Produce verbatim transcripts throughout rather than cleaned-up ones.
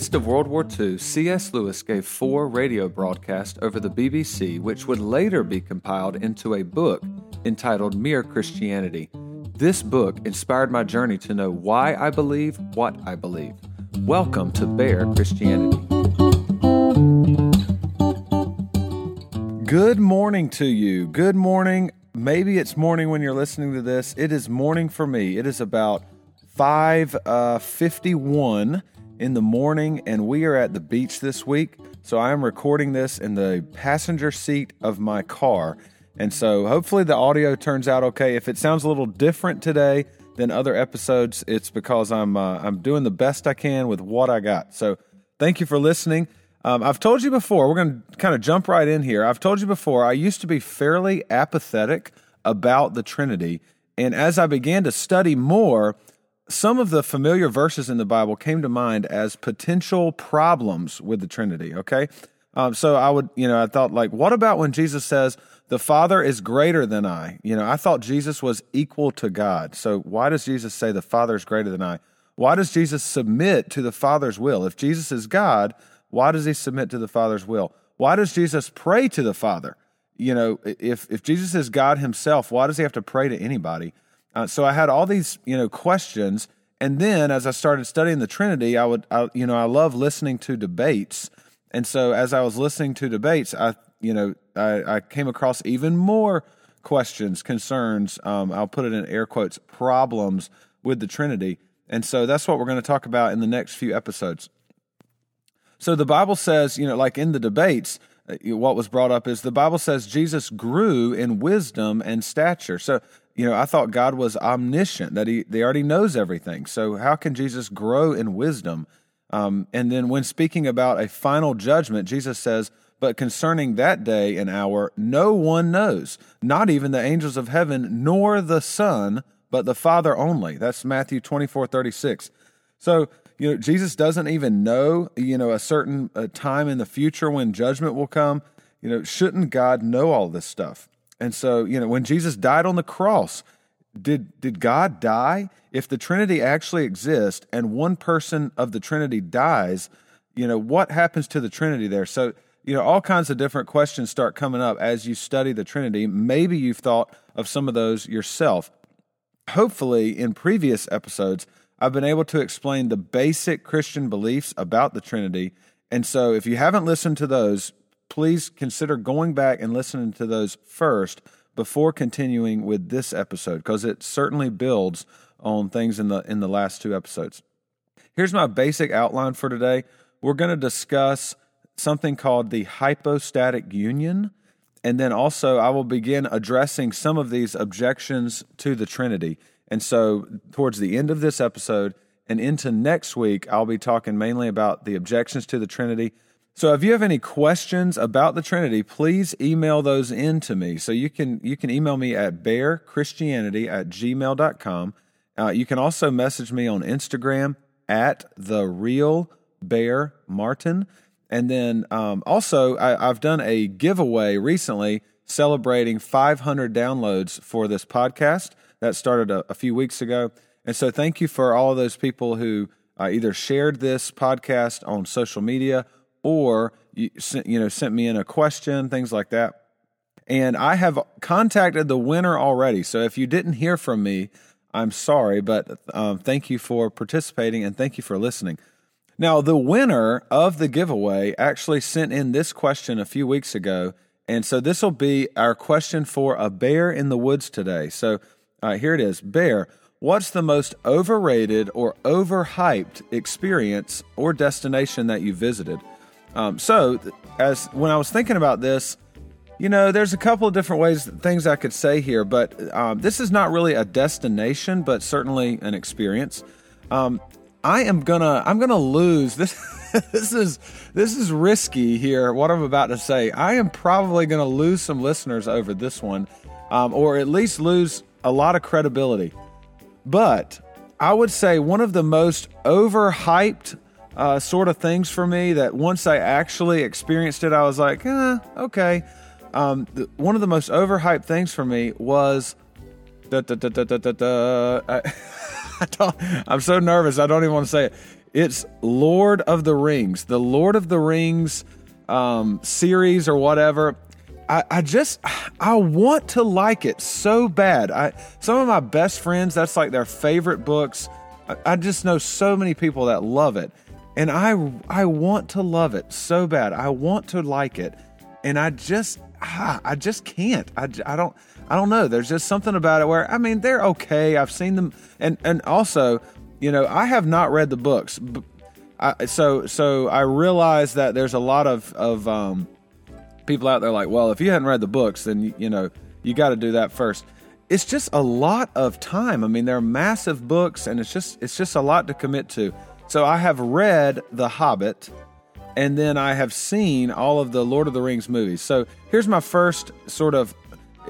midst of World War Two, C S Lewis gave four radio broadcasts over the B B C, which would later be compiled into a book entitled Mere Christianity. This book inspired my journey to know why I believe what I believe. Welcome to Bare Christianity. Good morning to you. Good morning. Maybe it's morning when you're listening to this. It is morning for me. It is about five fifty-one uh, in the morning, and we are at the beach this week. So I am recording this in the passenger seat of my car. And so hopefully the audio turns out okay. If it sounds a little different today than other episodes, it's because I'm uh, I'm doing the best I can with what I got. So thank you for listening. Um, I've told you before, we're going to kind of jump right in here. I've told you before, I used to be fairly apathetic about the Trinity. And as I began to study more, some of the familiar verses in the Bible came to mind as potential problems with the Trinity, okay? Um, so I would, you know, I thought like, what about when Jesus says, the Father is greater than I? You know, I thought Jesus was equal to God. So why does Jesus say the Father is greater than I? Why does Jesus submit to the Father's will? If Jesus is God, why does he submit to the Father's will? Why does Jesus pray to the Father? You know, if if Jesus is God himself, why does he have to pray to anybody? Uh, so I had all these, you know, questions. And then as I started studying the Trinity, I would, I, you know, I love listening to debates. And so as I was listening to debates, I, you know, I, I came across even more questions, concerns, um, I'll put it in air quotes, problems with the Trinity. And so that's what we're going to talk about in the next few episodes. So the Bible says, you know, like in the debates, what was brought up is the Bible says Jesus grew in wisdom and stature. So, you know, I thought God was omniscient, that he they already knows everything. So how can Jesus grow in wisdom? Um, and then when speaking about a final judgment, Jesus says, but concerning that day and hour, no one knows, not even the angels of heaven, nor the Son, but the Father only. That's Matthew twenty-four thirty-six. So, you know, Jesus doesn't even know, you know, a certain uh, time in the future when judgment will come. You know, shouldn't God know all this stuff? And so, you know, when Jesus died on the cross, did did God die? If the Trinity actually exists and one person of the Trinity dies, you know, what happens to the Trinity there? So, you know, all kinds of different questions start coming up as you study the Trinity. Maybe you've thought of some of those yourself. Hopefully, in previous episodes, I've been able to explain the basic Christian beliefs about the Trinity. And so if you haven't listened to those, please consider going back and listening to those first before continuing with this episode, because it certainly builds on things in the in the last two episodes. Here's my basic outline for today. We're going to discuss something called the hypostatic union, and then also I will begin addressing some of these objections to the Trinity. And so towards the end of this episode and into next week, I'll be talking mainly about the objections to the Trinity. So if you have any questions about the Trinity, please email those in to me. So you can you can email me at bare christianity at gmail dot com. Uh, you can also message me on Instagram at the real Bear Martin. And then um, also I, I've done a giveaway recently celebrating five hundred downloads for this podcast. That started a, a few weeks ago. And so thank you for all of those people who uh, either shared this podcast on social media or you, you know, sent me in a question, things like that. And I have contacted the winner already. So if you didn't hear from me, I'm sorry, but um, thank you for participating and thank you for listening. Now, the winner of the giveaway actually sent in this question a few weeks ago. And so this will be our question for a bear in the woods today. So Uh, here it is. Bear, what's the most overrated or overhyped experience or destination that you visited? Um, so as when I was thinking about this, you know, there's a couple of different ways, things I could say here, but um, this is not really a destination, but certainly an experience. Um, I am gonna, I'm gonna lose this. this is, this is risky here. What I'm about to say, I am probably gonna lose some listeners over this one, um, or at least lose a lot of credibility. But I would say one of the most overhyped uh, sort of things for me that once I actually experienced it, I was like, eh, okay. Um, th- one of the most overhyped things for me was... Da, da, da, da, da, da, da. I, I don't, I'm so nervous, I don't even want to say it. It's Lord of the Rings, the Lord of the Rings um, series or whatever. I, I just, I want to like it so bad. I, some of my best friends, that's like their favorite books. I, I just know so many people that love it. And I, I want to love it so bad. I want to like it. And I just, ah, I just can't. I, I don't, I don't know. There's just something about it where, I mean, they're okay. I've seen them. And, and also, you know, I have not read the books. I, so, so I realize that there's a lot of, of, um, people out there like, well, if you hadn't read the books, then, you, you know, you got to do that first. It's just a lot of time. I mean, they're massive books and it's just, it's just a lot to commit to. So I have read The Hobbit, and then I have seen all of the Lord of the Rings movies. So here's my first sort of,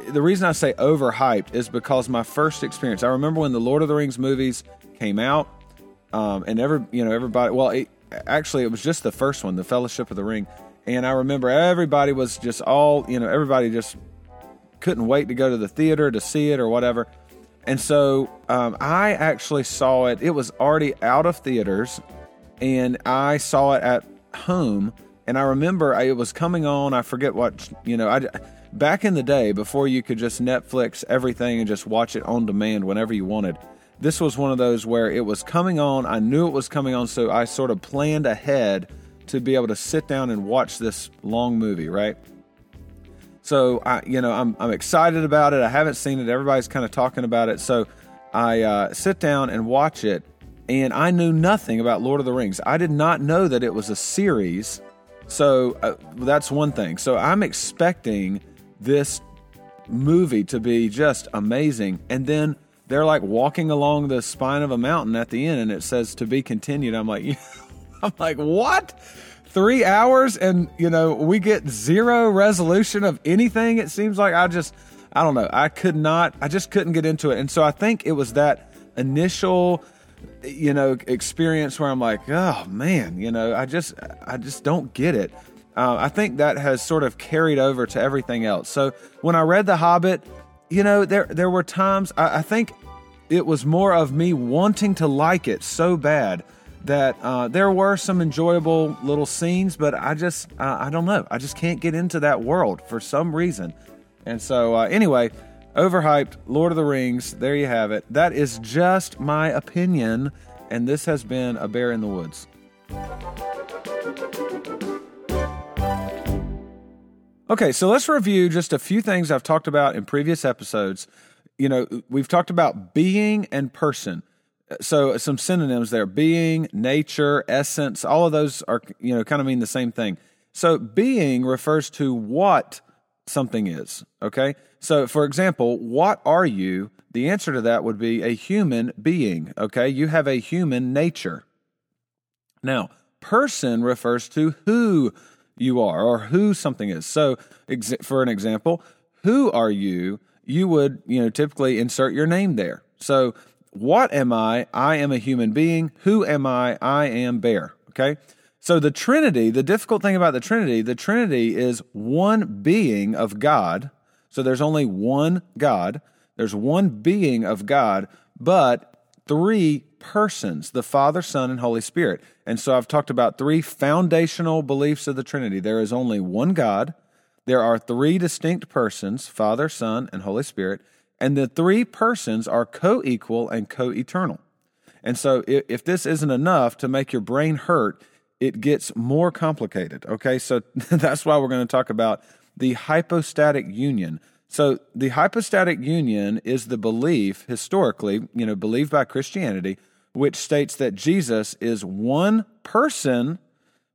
the reason I say overhyped is because my first experience, I remember when the Lord of the Rings movies came out, um, and every, you know, everybody, well, it, actually it was just the first one, The Fellowship of the Ring. And I remember everybody was just all, you know, everybody just couldn't wait to go to the theater to see it or whatever. And so um, I actually saw it. It was already out of theaters, and I saw it at home. And I remember I, it was coming on. I forget what, you know, I, back in the day before you could just Netflix everything and just watch it on demand whenever you wanted. This was one of those where it was coming on. I knew it was coming on, so I sort of planned ahead to be able to sit down and watch this long movie, right? So I, you know, I'm I'm excited about it. I haven't seen it. Everybody's kind of talking about it. So I uh, sit down and watch it, and I knew nothing about Lord of the Rings. I did not know that it was a series. So uh, that's one thing. So I'm expecting this movie to be just amazing, and then they're like walking along the spine of a mountain at the end, and it says to be continued. I'm like, yeah. I'm like, what? Three hours and, you know, we get zero resolution of anything. It seems like I just, I don't know. I could not, I just couldn't get into it. And so I think it was that initial, you know, experience where I'm like, oh man, you know, I just, I just don't get it. Uh, I think that has sort of carried over to everything else. So when I read The Hobbit, you know, there, there were times I, I think it was more of me wanting to like it so bad that uh, there were some enjoyable little scenes, but I just, uh, I don't know. I just can't get into that world for some reason. And so uh, anyway, overhyped, Lord of the Rings, there you have it. That is just my opinion, and this has been A Bear in the Woods. Okay, so let's review just a few things I've talked about in previous episodes. You know, we've talked about being and person. So some synonyms there, being, nature, essence, all of those are, you know, kind of mean the same thing. So being refers to what something is, okay? So for example, what are you? The answer to that would be a human being, okay? You have a human nature. Now, person refers to who you are or who something is. So ex- for an example, who are you? You would, you know, typically insert your name there. So what am I? I am a human being. Who am I? I am Bear. Okay? So the Trinity, the difficult thing about the Trinity, the Trinity is one being of God. So there's only one God. There's one being of God, but three persons, the Father, Son, and Holy Spirit. And so I've talked about three foundational beliefs of the Trinity. There is only one God. There are three distinct persons, Father, Son, and Holy Spirit. And the three persons are co-equal and co-eternal. And so if, if this isn't enough to make your brain hurt, it gets more complicated, okay? So that's why we're going to talk about the hypostatic union. So the hypostatic union is the belief, historically, you know, believed by Christianity, which states that Jesus is one person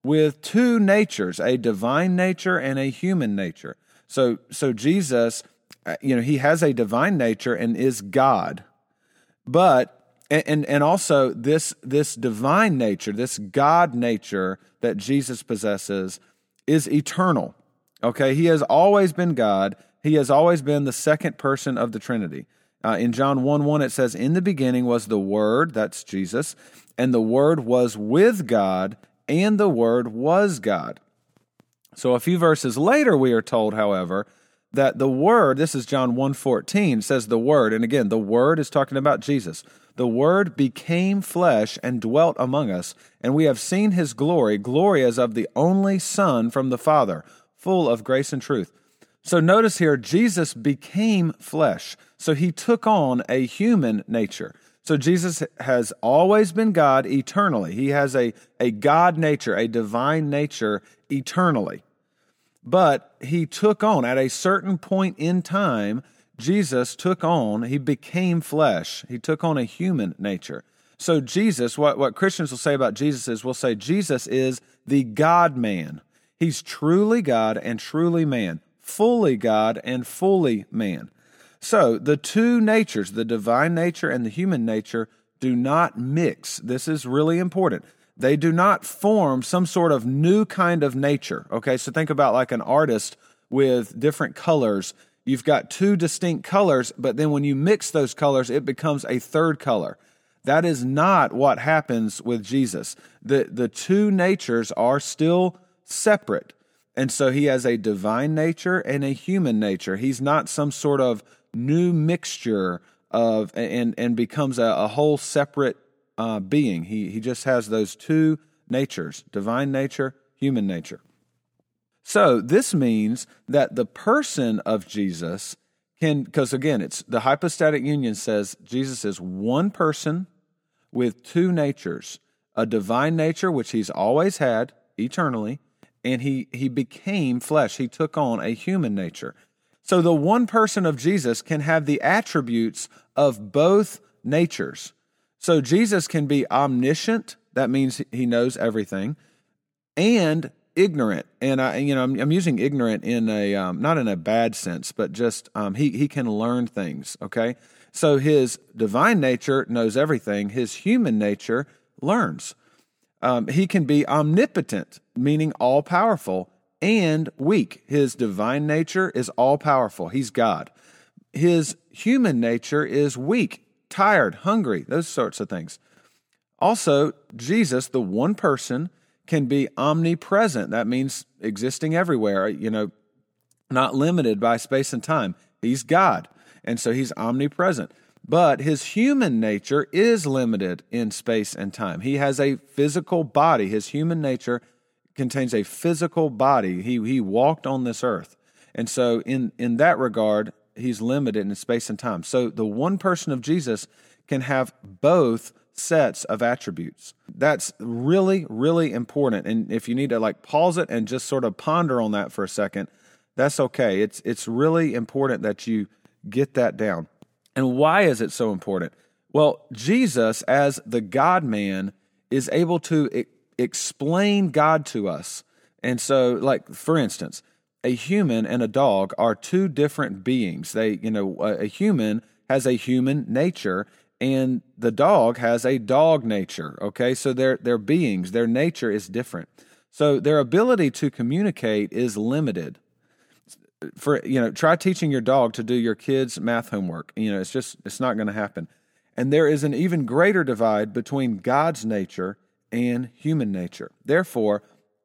with two natures, a divine nature and a human nature. So, so Jesus, you know, he has a divine nature and is God, but, and and also this this divine nature, this God nature that Jesus possesses is eternal, okay? He has always been God. He has always been the second person of the Trinity. Uh, in John one one, it says, in the beginning was the Word, that's Jesus, and the Word was with God, and the Word was God. So a few verses later, we are told, however, that the Word, this is John one fourteen, says the Word, and again, the Word is talking about Jesus. The Word became flesh and dwelt among us, and we have seen his glory, glory as of the only Son from the Father, full of grace and truth. So notice here, Jesus became flesh. So he took on a human nature. So Jesus has always been God eternally. He has a, a God nature, a divine nature eternally. But he took on, at a certain point in time, Jesus took on, he became flesh. He took on a human nature. So Jesus, what, what Christians will say about Jesus is, we'll say Jesus is the God-man. He's truly God and truly man. Fully God and fully man. So the two natures, the divine nature and the human nature, do not mix. This is really important. They do not form some sort of new kind of nature. Okay, so think about like an artist with different colors. You've got two distinct colors, but then when you mix those colors, it becomes a third color. That is not what happens with Jesus. The, the two natures are still separate. And so he has a divine nature and a human nature. He's not some sort of new mixture of and and becomes a, a whole separate uh, being. He he just has those two natures, divine nature, human nature. So this means that the person of Jesus can, because again, it's the hypostatic union says Jesus is one person with two natures, a divine nature, which he's always had eternally, and he, he became flesh. He took on a human nature. So the one person of Jesus can have the attributes of both natures. So Jesus can be omniscient, that means he knows everything, and ignorant. And I, you know, I'm, I'm using ignorant in a um, not in a bad sense, but just um, he he can learn things. Okay, so his divine nature knows everything. His human nature learns. Um, he can be omnipotent, meaning all-powerful, and weak. His divine nature is all-powerful. He's God. His human nature is weak, tired, hungry, those sorts of things. Also, Jesus, the one person, can be omnipresent. That means existing everywhere, you know, not limited by space and time. He's God, and so he's omnipresent. But his human nature is limited in space and time. He has a physical body. His human nature contains a physical body. He he walked on this earth. And so in, in that regard, he's limited in space and time. So the one person of Jesus can have both sets of attributes. That's really, really important. And if you need to like pause it and just sort of ponder on that for a second, that's okay. It's it's really important that you get that down. And why is it so important? Well, Jesus, as the God-man, is able to e- explain God to us. And so, like, for instance, a human and a dog are two different beings. They, you know, a, a human has a human nature, and the dog has a dog nature, okay? So their their beings, their nature is different. So their ability to communicate is limited. For, you know, try teaching your dog to do your kids' math homework. You know, it's just, it's not going to happen. And there is an even greater divide between God's nature and human nature. Therefore,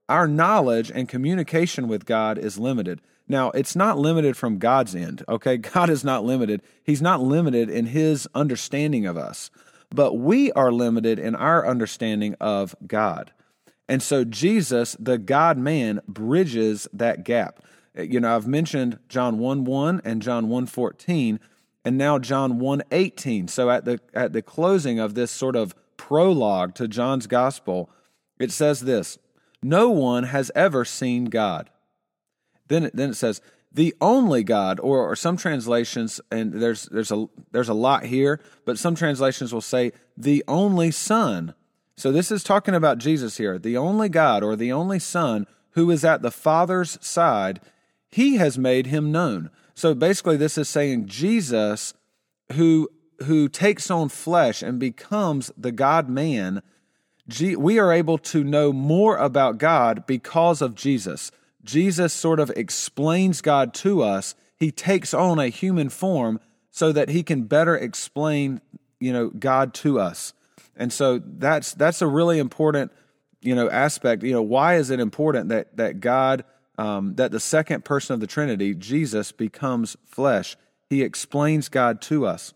our knowledge and communication with God is limited. Now, it's not limited from God's end, okay? God is not limited. He's not limited in his understanding of us, but we are limited in our understanding of God. And so Jesus, the God-man, bridges that gap. You know, I've mentioned John one one and John one fourteen, and now John one eighteen. So at the at the closing of this sort of prologue to John's gospel, it says this: no one has ever seen God. Then it, then it says the only God, or, or some translations, and there's there's a there's a lot here, but some translations will say the only Son. So this is talking about Jesus here, the only God or the only Son who is at the Father's side. He has made him known. So basically this is saying Jesus, who who takes on flesh and becomes the God-man, G- we are able to know more about God because of Jesus. Jesus sort of explains God to us. He takes on a human form so that he can better explain, you know, God to us. And so that's that's a really important, you know, aspect. You know, why is it important that that God um, that the second person of the Trinity, Jesus, becomes flesh. He explains God to us.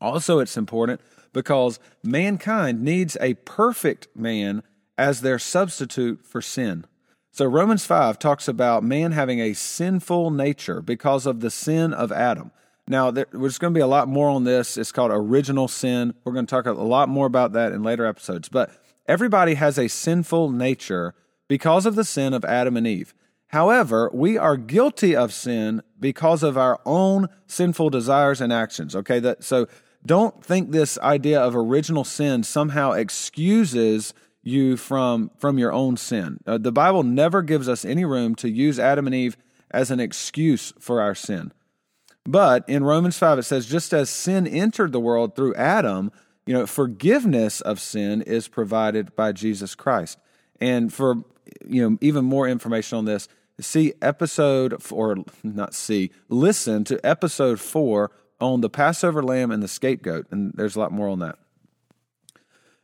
Also, it's important because mankind needs a perfect man as their substitute for sin. So Romans five talks about man having a sinful nature because of the sin of Adam. Now, there's going to be a lot more on this. It's called original sin. We're going to talk a lot more about that in later episodes. But everybody has a sinful nature because of the sin of Adam and Eve. However, we are guilty of sin because of our own sinful desires and actions. Okay, that, so don't think this idea of original sin somehow excuses you from, from your own sin. Uh, the Bible never gives us any room to use Adam and Eve as an excuse for our sin. But in Romans five, it says, just as sin entered the world through Adam, you know, forgiveness of sin is provided by Jesus Christ. And for, you know, even more information on this, see episode, or not see, listen to episode four on the Passover lamb and the scapegoat. And there's a lot more on that.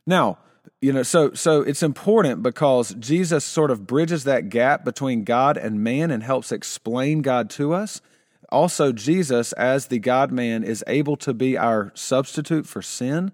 Now, you know, so so it's important because Jesus sort of bridges that gap between God and man and helps explain God to us. Also, Jesus, as the God-man, is able to be our substitute for sin.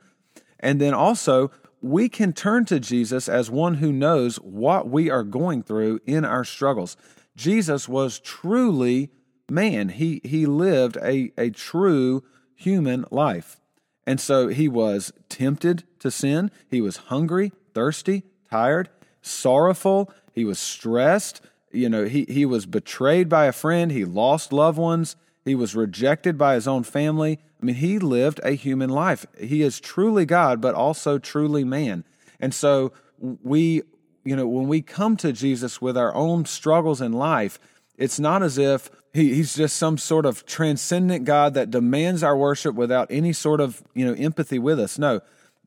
And then also, we can turn to Jesus as one who knows what we are going through in our struggles. Jesus was truly man. He he lived a, a true human life. And so he was tempted to sin. He was hungry, thirsty, tired, sorrowful. He was stressed. You know, he, he was betrayed by a friend. He lost loved ones. He was rejected by his own family. I mean, he lived a human life. He is truly God, but also truly man. And so we, you know, when we come to Jesus with our own struggles in life, it's not as if he, he's just some sort of transcendent God that demands our worship without any sort of, you know, empathy with us. No,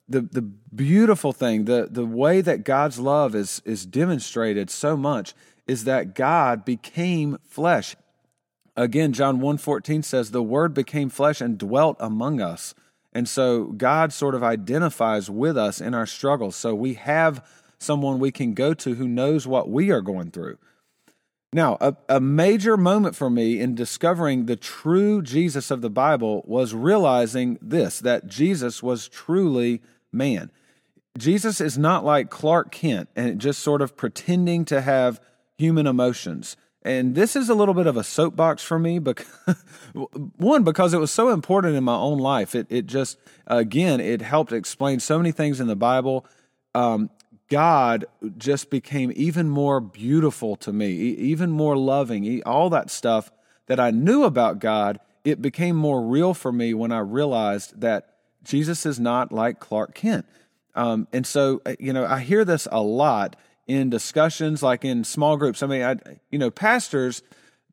the the beautiful thing, the the way that God's love is is demonstrated so much is that God became flesh. Again, John one fourteen says, the Word became flesh and dwelt among us. And so God sort of identifies with us in our struggles. So we have someone we can go to who knows what we are going through. Now, a, a major moment for me in discovering the true Jesus of the Bible was realizing this, that Jesus was truly man. Jesus is not like Clark Kent and just sort of pretending to have human emotions. And this is a little bit of a soapbox for me, because, one, because it was so important in my own life. It it just, again, it helped explain so many things in the Bible. Um, God just became even more beautiful to me, even more loving, all that stuff that I knew about God. It became more real for me when I realized that Jesus is not like Clark Kent. Um, and so, you know, I hear this a lot in discussions, like in small groups. I mean, I, you know, pastors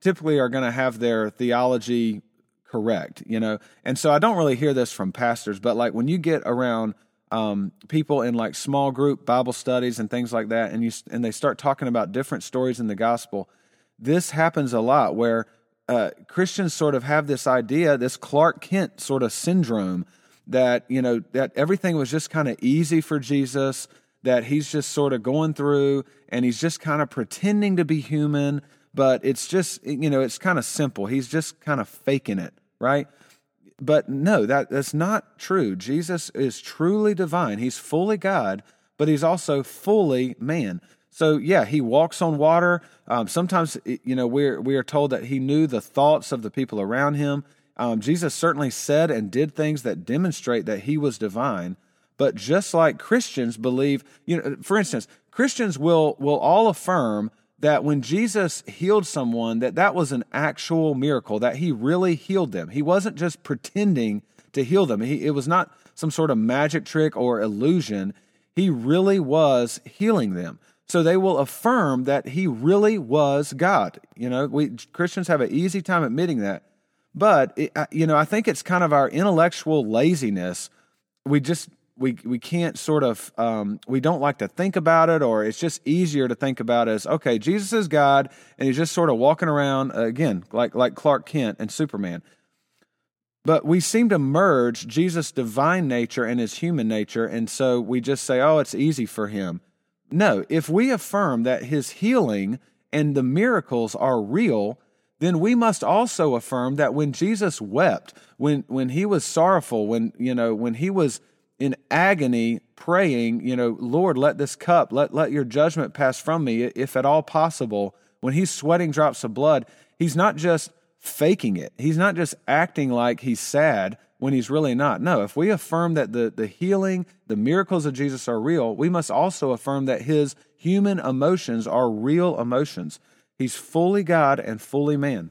typically are going to have their theology correct, you know, and so I don't really hear this from pastors, but like when you get around um, people in like small group Bible studies and things like that, and you and they start talking about different stories in the gospel, this happens a lot where uh, Christians sort of have this idea, this Clark Kent sort of syndrome, that, you know, that everything was just kind of easy for Jesus, that he's just sort of going through and he's just kind of pretending to be human, but it's just, you know, it's kind of simple. He's just kind of faking it, right? But no, that, that's not true. Jesus is truly divine. He's fully God, but he's also fully man. So yeah, he walks on water. Um, sometimes, you know, we're, we are told that he knew the thoughts of the people around him. Um, Jesus certainly said and did things that demonstrate that he was divine. But just like Christians believe, you know, for instance, Christians will will all affirm that when Jesus healed someone, that that was an actual miracle, that he really healed them. He wasn't just pretending to heal them. He, it was not some sort of magic trick or illusion. He really was healing them. So they will affirm that he really was God. You know, we Christians have an easy time admitting that. But, it, you know, I think it's kind of our intellectual laziness. We just... We we can't sort of, um, we don't like to think about it, or it's just easier to think about as, okay, Jesus is God, and he's just sort of walking around, uh, again, like, like Clark Kent and Superman. But we seem to merge Jesus' divine nature and his human nature, and so we just say, oh, it's easy for him. No, if we affirm that his healing and the miracles are real, then we must also affirm that when Jesus wept, when when he was sorrowful, when you know, when he was in agony praying, you know, Lord, let this cup, let, let your judgment pass from me, if at all possible, when he's sweating drops of blood, he's not just faking it. He's not just acting like he's sad when he's really not. No, if we affirm that the, the healing, the miracles of Jesus are real, we must also affirm that his human emotions are real emotions. He's fully God and fully man.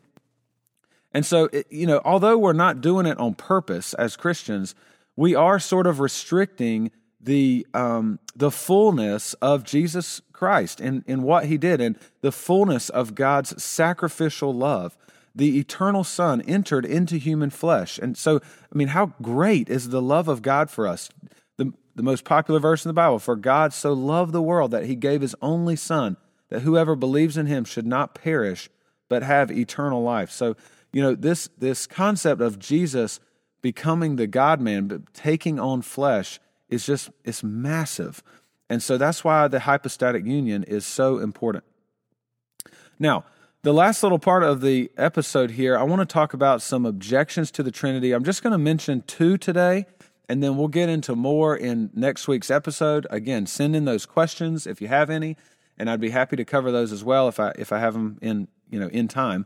And so, you know, although we're not doing it on purpose as Christians, we are sort of restricting the um, the fullness of Jesus Christ and in what he did, and the fullness of God's sacrificial love. The eternal Son entered into human flesh. And so, I mean, how great is the love of God for us? The, the most popular verse in the Bible, for God so loved the world that he gave his only Son, that whoever believes in him should not perish, but have eternal life. So, you know, this, this concept of Jesus becoming the God-man, but taking on flesh, is just, it's massive. And so that's why the hypostatic union is so important. Now, the last little part of the episode here, I want to talk about some objections to the Trinity. I'm just going to mention two today, and then we'll get into more in next week's episode. Again, send in those questions if you have any, and I'd be happy to cover those as well if I if I have them in, you know, in time.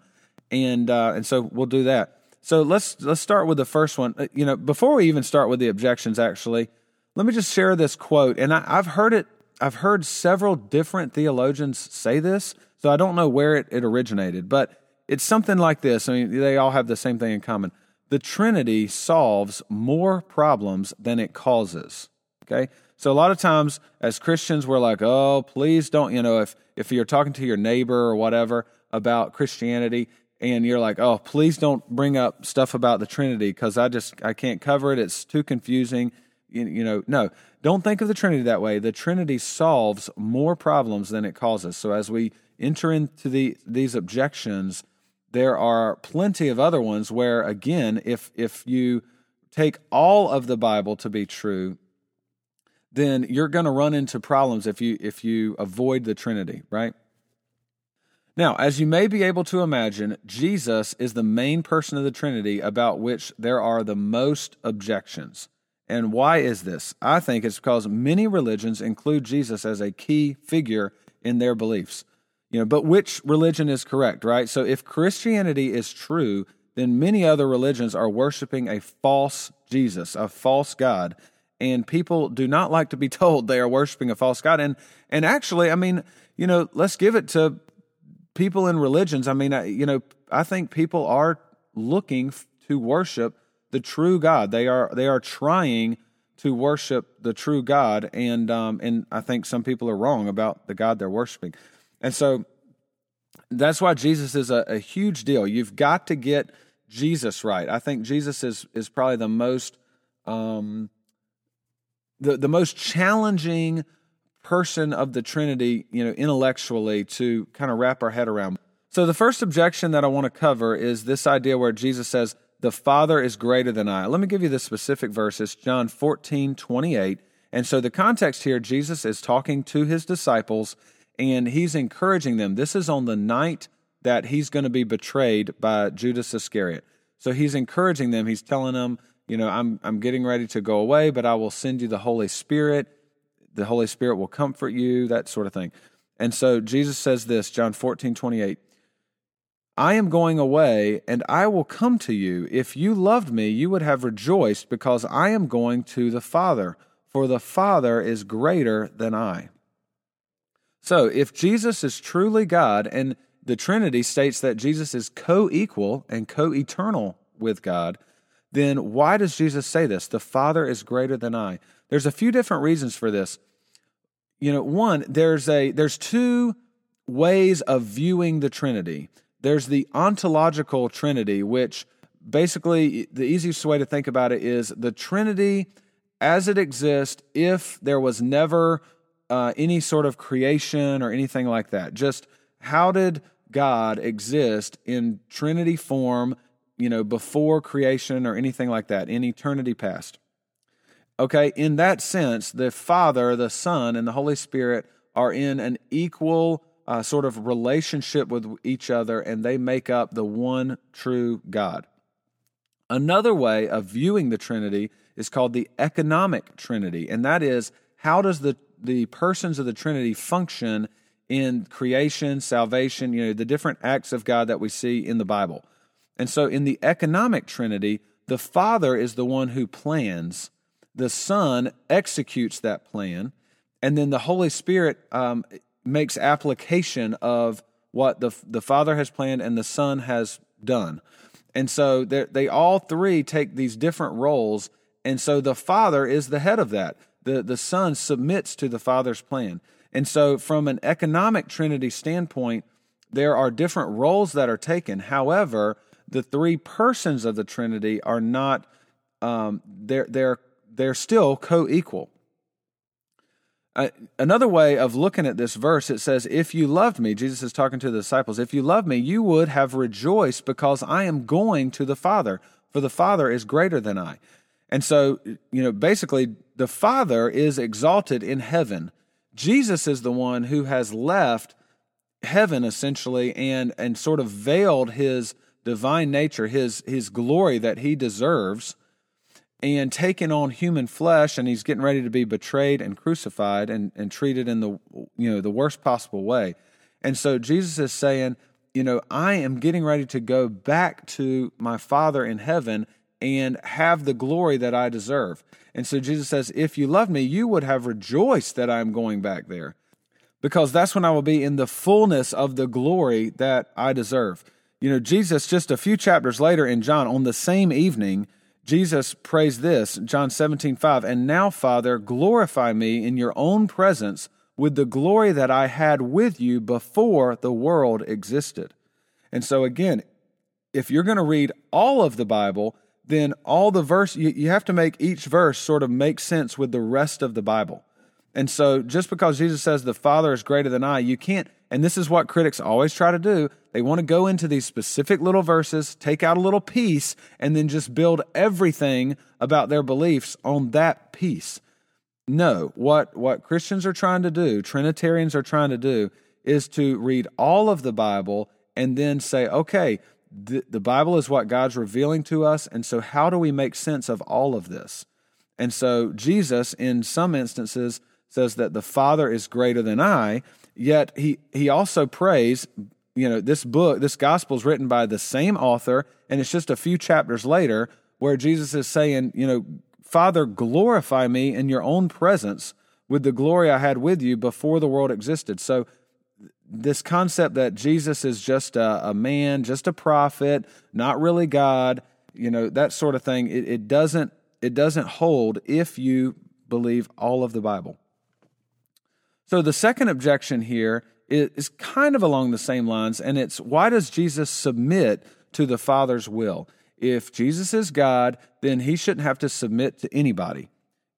And uh, and so we'll do that. So let's let's start with the first one. You know, before we even start with the objections, actually, let me just share this quote. And I, I've heard it. I've heard several different theologians say this, so I don't know where it, it originated. But it's something like this. I mean, they all have the same thing in common: the Trinity solves more problems than it causes. Okay. So a lot of times as Christians, we're like, oh, please don't, you know, if if you're talking to your neighbor or whatever about Christianity, and you're like, oh, please don't bring up stuff about the Trinity because I just, I can't cover it. It's too confusing. You, you know, no, don't think of the Trinity that way. The Trinity solves more problems than it causes. So as we enter into the these objections, there are plenty of other ones where, again, if if you take all of the Bible to be true, then you're going to run into problems if you if you avoid the Trinity, right? Now, as you may be able to imagine, Jesus is the main person of the Trinity about which there are the most objections. And why is this? I think it's because many religions include Jesus as a key figure in their beliefs. You know, but which religion is correct, right? So if Christianity is true, then many other religions are worshiping a false Jesus, a false God, and people do not like to be told they are worshiping a false God. And and actually, I mean, you know, let's give it to people in religions. I mean, I, you know, I think people are looking to worship the true God. They are they are trying to worship the true God, and um, and I think some people are wrong about the God they're worshiping. And so that's why Jesus is a, a huge deal. You've got to get Jesus right. I think Jesus is is probably the most um, the the most challenging person of the Trinity, you know, intellectually to kind of wrap our head around. So the first objection that I want to cover is this idea where Jesus says, the Father is greater than I. Let me give you the specific verse. It's John fourteen twenty-eight. And so the context here, Jesus is talking to his disciples and he's encouraging them. This is on the night that he's going to be betrayed by Judas Iscariot. So he's encouraging them. He's telling them, you know, I'm I'm getting ready to go away, but I will send you the Holy Spirit. The Holy Spirit will comfort you, that sort of thing. And so Jesus says this, John fourteen twenty-eight, I am going away, and I will come to you. If you loved me, you would have rejoiced, because I am going to the Father, for the Father is greater than I. So if Jesus is truly God, and the Trinity states that Jesus is co-equal and co-eternal with God, then why does Jesus say this? The Father is greater than I. There's a few different reasons for this. You know, one, there's a there's two ways of viewing the Trinity. There's the ontological Trinity, which basically the easiest way to think about it is the Trinity as it exists if there was never uh, any sort of creation or anything like that. Just how did God exist in Trinity form, you know, before creation or anything like that, in eternity past? Okay, in that sense, the Father, the Son, and the Holy Spirit are in an equal uh, sort of relationship with each other, and they make up the one true God. Another way of viewing the Trinity is called the economic Trinity, and that is, how does the, the persons of the Trinity function in creation, salvation, you know, the different acts of God that we see in the Bible? And so in the economic Trinity, the Father is the one who plans, the Son executes that plan, and then the Holy Spirit um, makes application of what the, the Father has planned and the Son has done. And so they all three take these different roles, and so the Father is the head of that. The, the Son submits to the Father's plan. And so from an economic Trinity standpoint, there are different roles that are taken. However, the three persons of the Trinity are not, um, they're, they're, they're still co-equal. Uh, another way of looking at this verse, it says, if you loved me, Jesus is talking to the disciples, if you loved me, you would have rejoiced because I am going to the Father, for the Father is greater than I. And so, you know, basically the Father is exalted in heaven. Jesus is the one who has left heaven essentially and, and sort of veiled his divine nature, his, his glory that he deserves, and taken on human flesh, and he's getting ready to be betrayed and crucified and, and treated in the, you know, the worst possible way. And so Jesus is saying, you know, I am getting ready to go back to my Father in heaven and have the glory that I deserve. And so Jesus says, if you loved me, you would have rejoiced that I'm going back there, because that's when I will be in the fullness of the glory that I deserve. You know, Jesus, just a few chapters later in John, on the same evening, Jesus prays this, John seventeen five, and now, Father, glorify me in your own presence with the glory that I had with you before the world existed. And so again, if you're going to read all of the Bible, then all the verse, you, you have to make each verse sort of make sense with the rest of the Bible. And so just because Jesus says the Father is greater than I, you can't, and this is what critics always try to do. They want to go into these specific little verses, take out a little piece, and then just build everything about their beliefs on that piece. No, what, what Christians are trying to do, Trinitarians are trying to do, is to read all of the Bible and then say, okay, th- the Bible is what God's revealing to us, and so how do we make sense of all of this? And so Jesus, in some instances, says that the Father is greater than I, yet he he also prays, you know, this book, this gospel is written by the same author, and it's just a few chapters later where Jesus is saying, you know, Father, glorify me in your own presence with the glory I had with you before the world existed. So this concept that Jesus is just a, a man, just a prophet, not really God, you know, that sort of thing, it, it doesn't it doesn't hold if you believe all of the Bible. So the second objection here is kind of along the same lines, and it's, why does Jesus submit to the Father's will? If Jesus is God, then he shouldn't have to submit to anybody.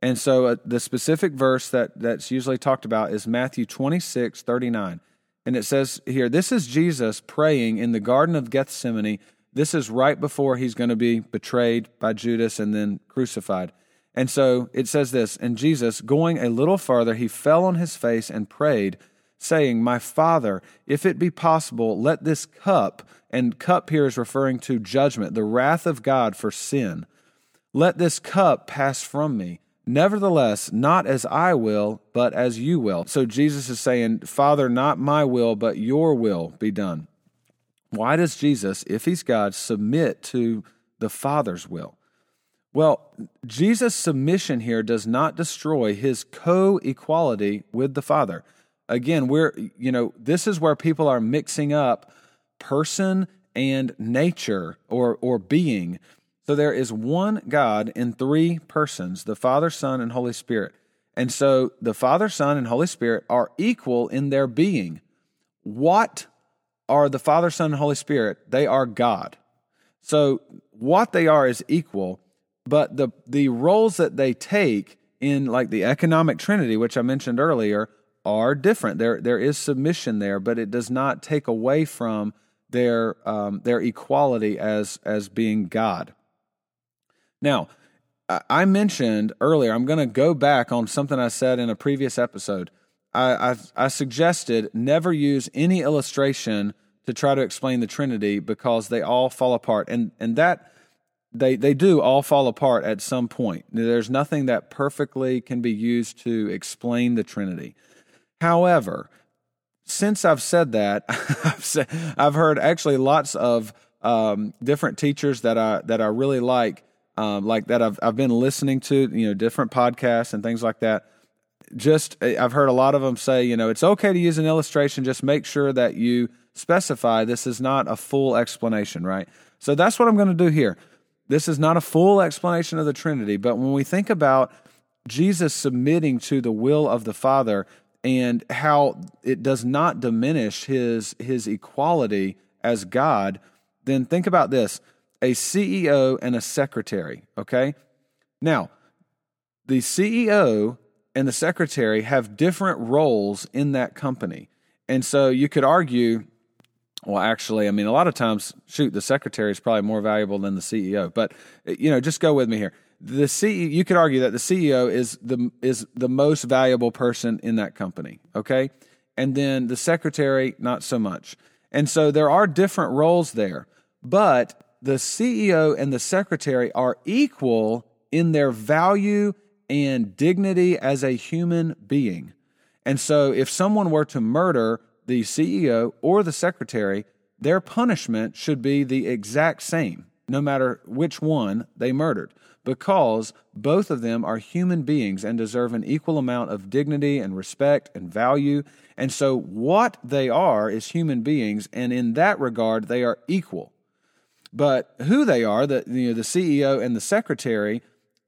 And so uh, the specific verse that, that's usually talked about is Matthew twenty-six thirty-nine. And it says here, this is Jesus praying in the Garden of Gethsemane. This is right before he's going to be betrayed by Judas and then crucified. And so it says this, and Jesus, going a little farther, he fell on his face and prayed, saying, my Father, if it be possible, let this cup, and cup here is referring to judgment, the wrath of God for sin, let this cup pass from me. Nevertheless, not as I will, but as you will. So Jesus is saying, Father, not my will, but your will be done. Why does Jesus, if he's God, submit to the Father's will? Well, Jesus' submission here does not destroy his co-equality with the Father. Again, we're, you know, this is where people are mixing up person and nature or or being. So there is one God in three persons, the Father, Son, and Holy Spirit. And so the Father, Son, and Holy Spirit are equal in their being. What are the Father, Son, and Holy Spirit? They are God. So what they are is equal. But the the roles that they take in, like the economic Trinity, which I mentioned earlier, are different. There there is submission there, but it does not take away from their um, their equality as as being God. Now, I mentioned earlier, I'm going to go back on something I said in a previous episode. I, I've, I suggested never use any illustration to try to explain the Trinity because they all fall apart. And and that they they do all fall apart at some point. There's nothing that perfectly can be used to explain the Trinity. However, since I've said that, I've, said, I've heard actually lots of um, different teachers that I that I really like, um, like that I've I've been listening to, you know, different podcasts and things like that. Just I've heard a lot of them say, you know, it's okay to use an illustration. Just make sure that you specify this is not a full explanation, right? So that's what I'm going to do here. This is not a full explanation of the Trinity, but when we think about Jesus submitting to the will of the Father and how it does not diminish his his equality as God, then think about this: a C E O and a secretary. Okay, now the C E O and the secretary have different roles in that company. And so you could argue, well, actually, I mean, a lot of times, shoot, the secretary is probably more valuable than the C E O. But, you know, just go with me here. The C E O, you could argue that the C E O is the is the most valuable person in that company, okay? And then the secretary, not so much. And so there are different roles there. But the C E O and the secretary are equal in their value and dignity as a human being. And so if someone were to murder the C E O or the secretary, their punishment should be the exact same, no matter which one they murdered, because both of them are human beings and deserve an equal amount of dignity and respect and value. And so what they are is human beings, and in that regard, they are equal. But who they are, the, you know, the C E O and the secretary,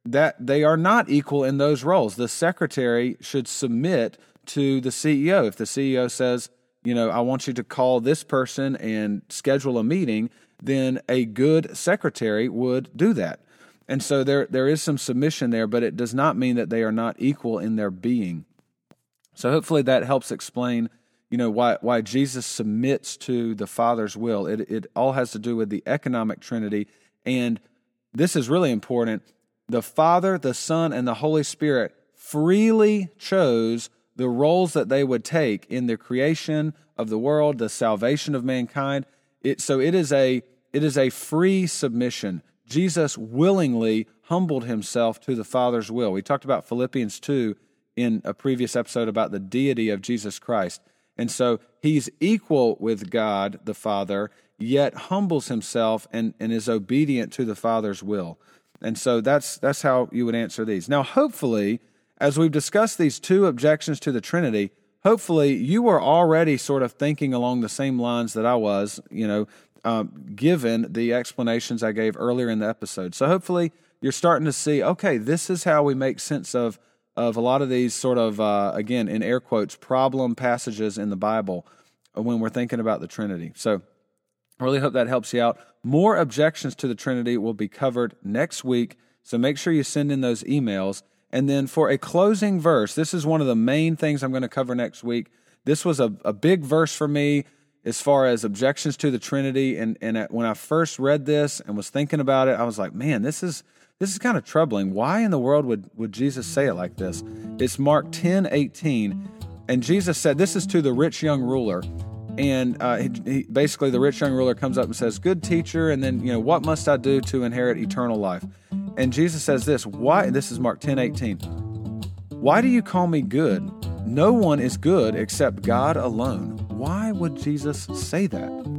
that they are not equal in those roles. The secretary should submit to the C E O. If the C E O says, you know, I want you to call this person and schedule a meeting, then a good secretary would do that. And so there there is some submission there, but it does not mean that they are not equal in their being. So hopefully that helps explain, you know, why why Jesus submits to the Father's will. It it all has to do with the economic Trinity, and this is really important. The Father, the Son, and the Holy Spirit freely chose the roles that they would take in the creation of the world, the salvation of mankind. It, so it is a it is a free submission. Jesus willingly humbled himself to the Father's will. We talked about Philippians two in a previous episode about the deity of Jesus Christ. And so he's equal with God the Father, yet humbles himself and, and is obedient to the Father's will. And so that's that's how you would answer these. Now, hopefully, as we've discussed these two objections to the Trinity, hopefully you were already sort of thinking along the same lines that I was, you know, um, given the explanations I gave earlier in the episode. So hopefully you're starting to see, okay, this is how we make sense of of a lot of these sort of, uh, again, in air quotes, problem passages in the Bible when we're thinking about the Trinity. So I really hope that helps you out. More objections to the Trinity will be covered next week, so make sure you send in those emails. And then for a closing verse, this is one of the main things I'm going to cover next week. This was a, a big verse for me as far as objections to the Trinity, and, and when I first read this and was thinking about it, I was like, man, this is this is kind of troubling. Why in the world would, would Jesus say it like this? It's Mark ten eighteen, and Jesus said, this is to the rich young ruler. And uh, he, he, basically, the rich young ruler comes up and says, good teacher, and then, you know, what must I do to inherit eternal life? And Jesus says this, why? This is Mark ten eighteen. Why do you call me good? No one is good except God alone. Why would Jesus say that?